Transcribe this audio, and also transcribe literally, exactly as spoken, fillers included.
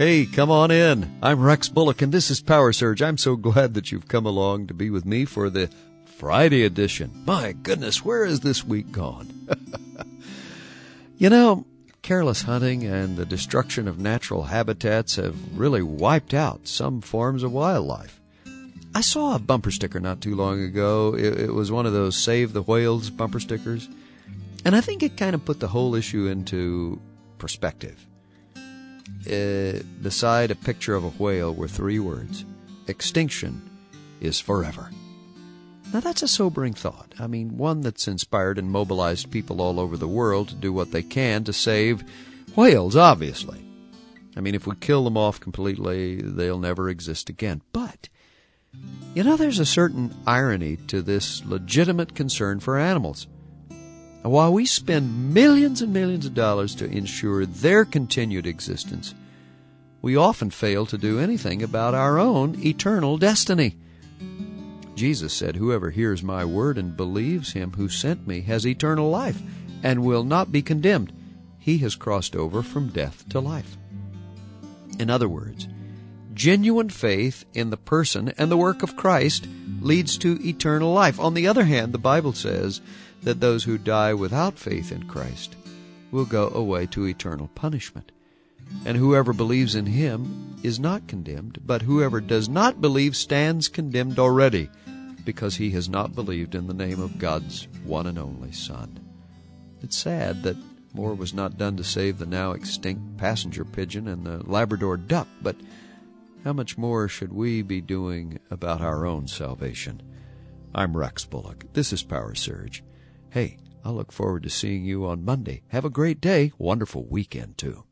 Hey, come on in. I'm Rex Bullock, and this is PowerSurge. I'm so glad that you've come along to be with me for the Friday edition. My goodness, where is this week gone? You know, careless hunting and the destruction of natural habitats have really wiped out some forms of wildlife. I saw a bumper sticker not too long ago. It, it was one of those Save the Whales bumper stickers, and I think it kind of put the whole issue into perspective. Uh, beside a picture of a whale were three words: extinction is forever. Now that's a sobering thought. I mean, one that's inspired and mobilized people all over the world to do what they can to save whales, obviously. I mean, if we kill them off completely, they'll never exist again. But, you know, there's a certain irony to this legitimate concern for animals. While we spend millions and millions of dollars to ensure their continued existence, we often fail to do anything about our own eternal destiny. Jesus said, "Whoever hears my word and believes him who sent me has eternal life and will not be condemned. He has crossed over from death to life." In other words, genuine faith in the person and the work of Christ leads to eternal life. On the other hand, the Bible says that those who die without faith in Christ will go away to eternal punishment. And whoever believes in him is not condemned, but whoever does not believe stands condemned already, because he has not believed in the name of God's one and only Son. It's sad that more was not done to save the now extinct passenger pigeon and the Labrador duck, but how much more should we be doing about our own salvation? I'm Rex Bullock. This is PowerSurge. Hey, I look forward to seeing you on Monday. Have a great day. Wonderful weekend, too.